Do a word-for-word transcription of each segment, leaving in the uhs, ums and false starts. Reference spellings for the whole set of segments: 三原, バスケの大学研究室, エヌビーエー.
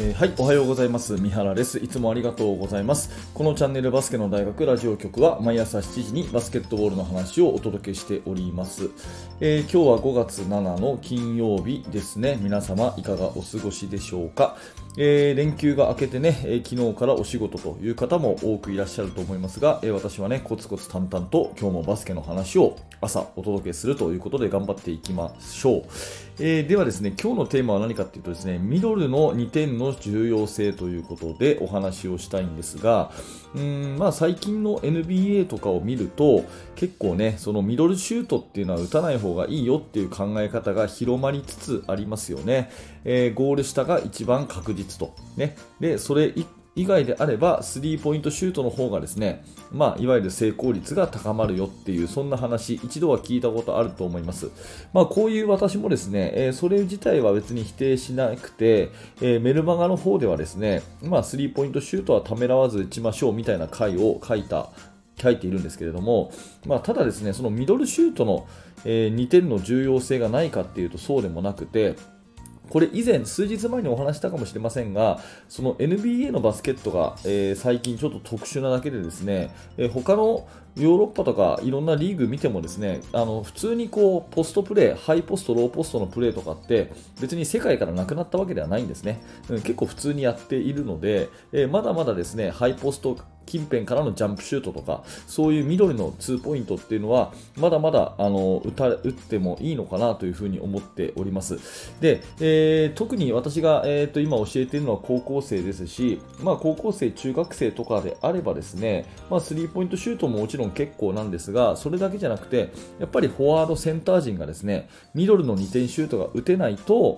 えー、はい、おはようございます。三原です。いつもありがとうございます。このチャンネルバスケの大学ラジオ局は毎朝しちじにバスケットボールの話をお届けしております。えー、今日はごがつなのかの金曜日ですね。皆様いかがお過ごしでしょうか。えー、連休が明けてね、えー、昨日からお仕事という方も多くいらっしゃると思いますが、えー、私はね、コツコツ淡々と今日もバスケの話を朝お届けするということで頑張っていきましょう。えー、ではですね、今日のテーマは何かというとですね、ミドルのにてんの重要性ということでお話をしたいんですが、うーん、まあ、最近の エヌビーエー とかを見ると結構ね、そのミドルシュートっていうのは打たない方がいいよっていう考え方が広まりつつありますよね。えー、ゴール下が一番確実と、ね、でそれ以外であればスリーポイントシュートの方がですね、まあ、いわゆる成功率が高まるよっていう、そんな話一度は聞いたことあると思います。まあ、こういう私もですね、えー、それ自体は別に否定しなくて、えー、メルマガの方ではですね、まあ、スリーポイントシュートはためらわず打ちましょうみたいな回を書いた書いているんですけれども、まあ、ただですね、そのミドルシュートの、えー、にてんの重要性がないかっていうとそうでもなくて、これ以前数日前にお話したかもしれませんが、その エヌビーエー のバスケットが、えー、最近ちょっと特殊なだけでですね、えー、他のヨーロッパとかいろんなリーグ見てもですね、あの普通にこうポストプレー、ハイポスト、ローポストのプレーとかって別に世界からなくなったわけではないんですね。結構普通にやっているので、えー、まだまだですね、ハイポスト近辺からのジャンプシュートとか、そういう緑のツーポイントっていうのはまだまだあの 打た、打ってもいいのかなというふうに思っております。で、えー、特に私が、えー、と今教えているのは高校生ですし、まあ、高校生、中学生とかであればですね、まあ、スリーポイントシュートももちろん結構なんですが、それだけじゃなくてやっぱりフォワード、センター陣がですね、ミドルのにてんシュートが打てないと、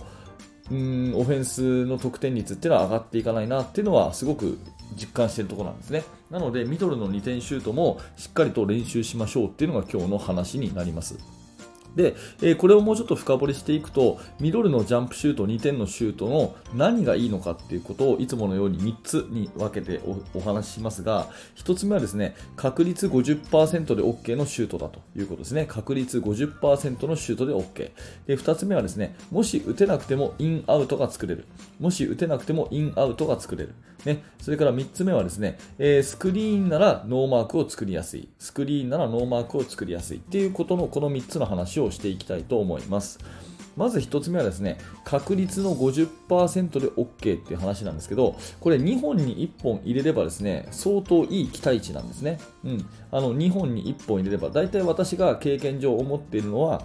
うーん、オフェンスの得点率っていうのは上がっていかないなっていうのはすごく実感しているところなんですね。なのでミドルのにてんシュートもしっかりと練習しましょうっていうのが今日の話になります。で、えー、これをもうちょっと深掘りしていくと、ミドルのジャンプシュート、にてんのシュートの何がいいのかっていうことをいつものようにみっつに分けて お, お話ししますが、ひとつめはですね、確率 ごじゅっパーセント で OK のシュートだということですね。確率 ごじゅっパーセント のシュートで OK。で、ふたつめはですね、もし打てなくてもインアウトが作れる。もし打てなくてもインアウトが作れる。ね、それからみっつめはですね、えー、スクリーンならノーマークを作りやすい。スクリーンならノーマークを作りやすいっていうことの、このみっつの話ををしていきたいと思います。まずひとつめはですね、確率の ごじゅっパーセント で OK っていう話なんですけど、これにほんにいっぽん入れればですね、相当いい期待値なんですね。うん、あのにほんにいっぽん入れれば、だいたい私が経験上思っているのは、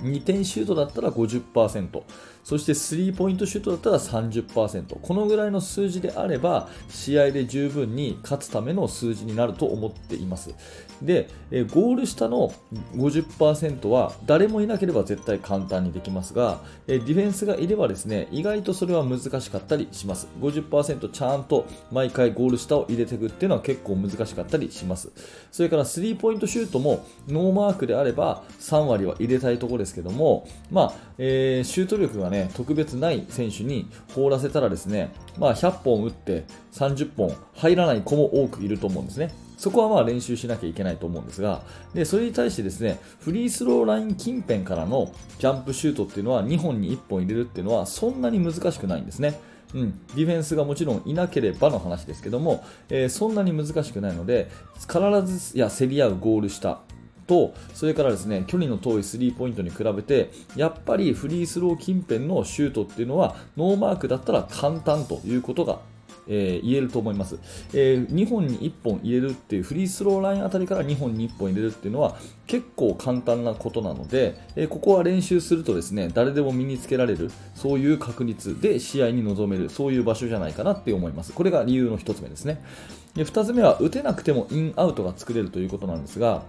にてんシュートだったら ごじゅっパーセント、そしてスリーポイントシュートだったら さんじゅっパーセント、 このぐらいの数字であれば試合で十分に勝つための数字になると思っています。で、ゴール下の ごじゅっパーセント は誰もいなければ絶対簡単にできますが、ディフェンスがいればですね、意外とそれは難しかったりします。 ごじゅっパーセント ちゃんと毎回ゴール下を入れていくっていうのは結構難しかったりします。それからスリーポイントシュートもノーマークであればさんわりは入れたいところですけども、まあ、えー、シュート力がね、特別ない選手に放らせたらですね、まあ、ひゃっぽん打ってさんじゅっぽん入らない子も多くいると思うんですね。そこはまあ練習しなきゃいけないと思うんですが、でそれに対してですね、フリースローライン近辺からのジャンプシュートっていうのはにほんにいっぽん入れるっていうのはそんなに難しくないんですね。うん、ディフェンスがもちろんいなければの話ですけども、えー、そんなに難しくないので、必ずいや競り合うゴール下と、それからですね、距離の遠いスリーポイントに比べてやっぱりフリースロー近辺のシュートっていうのはノーマークだったら簡単ということが、えー、言えると思います。えー、にほんにいっぽん入れるっていう、フリースローラインあたりからにほんにいっぽん入れるっていうのは結構簡単なことなので、えー、ここは練習するとですね、誰でも身につけられる、そういう確率で試合に臨める、そういう場所じゃないかなって思います。これが理由のひとつめですね。で、ふたつめは打てなくてもインアウトが作れるということなんですが、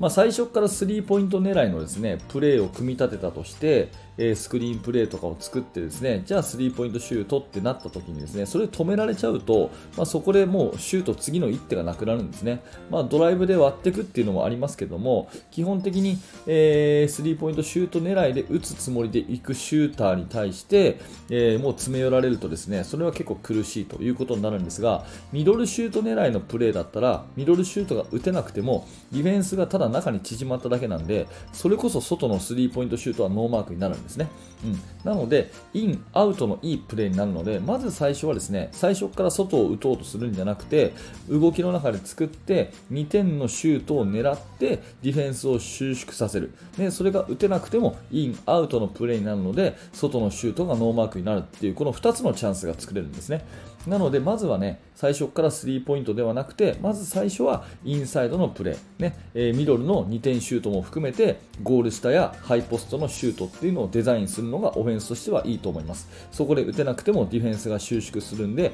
まあ、最初からスリーポイント狙いのですね、プレーを組み立てたとして、えー、スクリーンプレーとかを作ってですね、じゃあスリーポイントシュートってなった時にですね、それ止められちゃうと、まあ、そこでもうシュート次の一手がなくなるんですね。まあ、ドライブで割っていくっていうのもありますけども、基本的に、えー、スリーポイントシュート狙いで打つつもりでいくシューターに対して、えー、もう詰め寄られるとですね、それは結構苦しいということになるんですが、ミドルシュート狙いのプレーだったら、ミドルシュートが打てなくてもディフェンスがただ中に縮まっただけなんで、それこそ外のスリーポイントシュートはノーマークになるんです。んですね、うん、なのでインアウトのいいプレーになるので、まず最初はですね、最初から外を打とうとするんじゃなくて、動きの中で作ってにてんのシュートを狙ってディフェンスを収縮させる。でそれが打てなくてもインアウトのプレーになるので、外のシュートがノーマークになるっていう、このふたつのチャンスが作れるんですね。なのでまずはね、最初からスリーポイントではなくて、まず最初はインサイドのプレー、ねえー、ミドルのにてんシュートも含めてゴール下やハイポストのシュートっていうのをデザインするのがオフェンスとしてはいいと思います。そこで打てなくてもディフェンスが収縮するんで、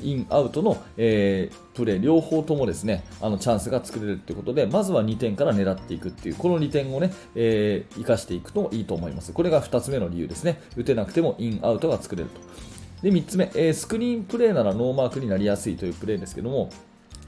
インアウトの、えー、プレー両方ともですね、あのチャンスが作れるということで、まずはにてんから狙っていくっていう、このにてんをね、えー、生かしていくといいと思います。これがふたつめの理由ですね。打てなくてもインアウトが作れると。でみっつめ、えー、スクリーンプレーならノーマークになりやすいというプレーですけども、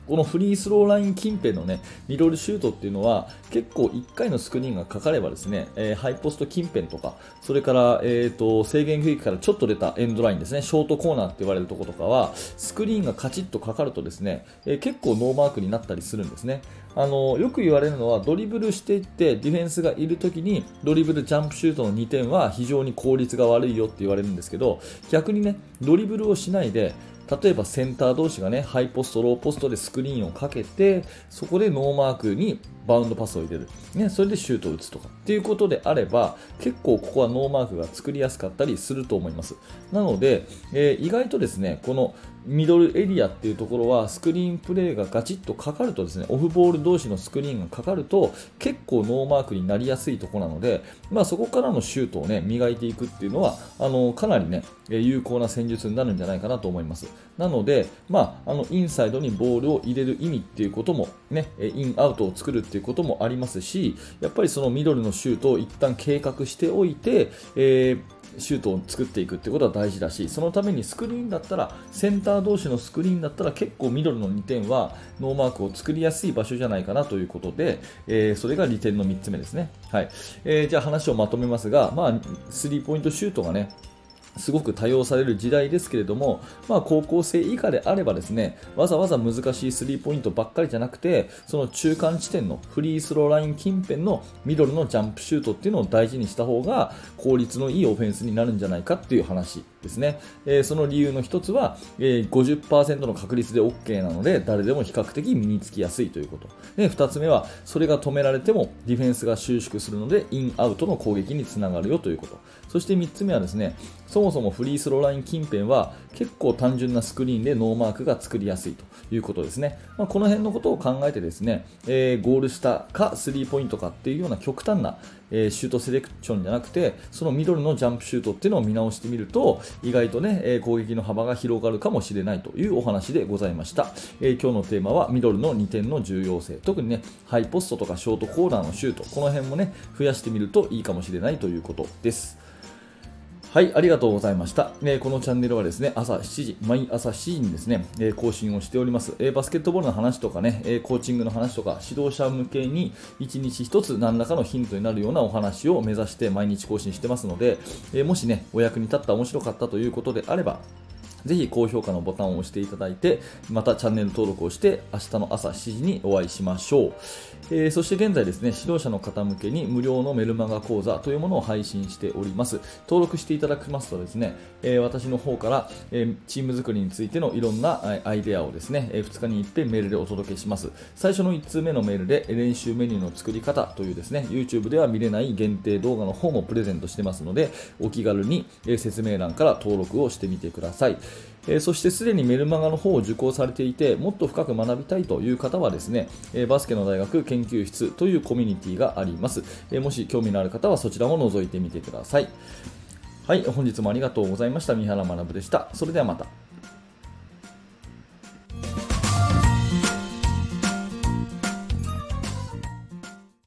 このフリースローライン近辺のね、ミドルシュートっていうのは結構いっかいのスクリーンがかかればですね、えー、ハイポスト近辺とか、それから、えー、と制限区域からちょっと出たエンドラインですね、ショートコーナーって言われるところとかはスクリーンがカチッとかかるとですね、えー、結構ノーマークになったりするんですね。あのよく言われるのは、ドリブルしていってディフェンスがいるときにドリブルジャンプシュートのにてんは非常に効率が悪いよって言われるんですけど、逆にね、ドリブルをしないで、例えばセンター同士がね、ハイポスト、ローポストでスクリーンをかけて、そこでノーマークにバウンドパスを入れる、ね、それでシュートを打つとかっていうことであれば、結構ここはノーマークが作りやすかったりすると思います。なので、えー、意外とですね、このミドルエリアっていうところはスクリーンプレーがガチッとかかるとですね、オフボール同士のスクリーンがかかると結構ノーマークになりやすいところなので、まあ、そこからのシュートをね、磨いていくっていうのは、あのかなりね、有効な戦術になるんじゃないかなと思います。なので、まあ、あのインサイドにボールを入れる意味っていうこともね、インアウトを作るっていうこともありますし、やっぱりそのミドルのシュートを一旦計画しておいて、えーシュートを作っていくってことは大事だし、そのためにスクリーンだったら、センター同士のスクリーンだったら結構ミドルのにてんはノーマークを作りやすい場所じゃないかなということで、えー、それが利点のみっつめですね。はい、えー、じゃあ話をまとめますが、まあ、スリーポイントシュートがね、すごく多用される時代ですけれども、まあ、高校生以下であればですね、わざわざ難しいスリーポイントばっかりじゃなくて、その中間地点のフリースローライン近辺のミドルのジャンプシュートっていうのを大事にした方が効率のいいオフェンスになるんじゃないかっていう話ですね。えー、その理由の一つは、えー、ごじゅっパーセント の確率で OK なので、誰でも比較的身につきやすいということ。で、二つ目はそれが止められてもディフェンスが収縮するので、インアウトの攻撃につながるよということ。そして三つ目はですね、そもそもフリースローライン近辺は結構単純なスクリーンでノーマークが作りやすいということですね。まあ、この辺のことを考えてですね、えー、ゴール下かスリーポイントかっていうような極端な、えー、シュートセレクションじゃなくて、そのミドルのジャンプシュートっていうのを見直してみると、意外とね、えー、攻撃の幅が広がるかもしれないというお話でございました。えー、今日のテーマはミドルのにてんの重要性、特にね、ハイポストとかショートコーナーのシュート、この辺もね、増やしてみるといいかもしれないということです。はい、ありがとうございました。えー、このチャンネルはですね、朝しちじ、毎朝しちじにですね、えー、更新をしております。えー、バスケットボールの話とかね、えー、コーチングの話とか、指導者向けにいちにちひとつ何らかのヒントになるようなお話を目指して毎日更新してますので、えー、もしね、お役に立った、面白かったということであれば、ぜひ高評価のボタンを押していただいて、またチャンネル登録をして明日の朝しちじにお会いしましょう。えー、そして現在ですね、指導者の方向けに無料のメルマガ講座というものを配信しております。登録していただきますとですね、えー、私の方から、えー、チーム作りについてのいろんなアイデアをですね、えー、ふつかに一遍メールでお届けします。最初のいっつうめのメールで練習メニューの作り方というですね、 YouTube では見れない限定動画の方もプレゼントしてますので、お気軽に説明欄から登録をしてみてください。えー、そしてすでにメルマガの方を受講されていて、もっと深く学びたいという方はですね、えー、バスケの大学研究室というコミュニティがあります。えー、もし興味のある方はそちらも覗いてみてください。はい、本日もありがとうございました。三原学でした。それではまた。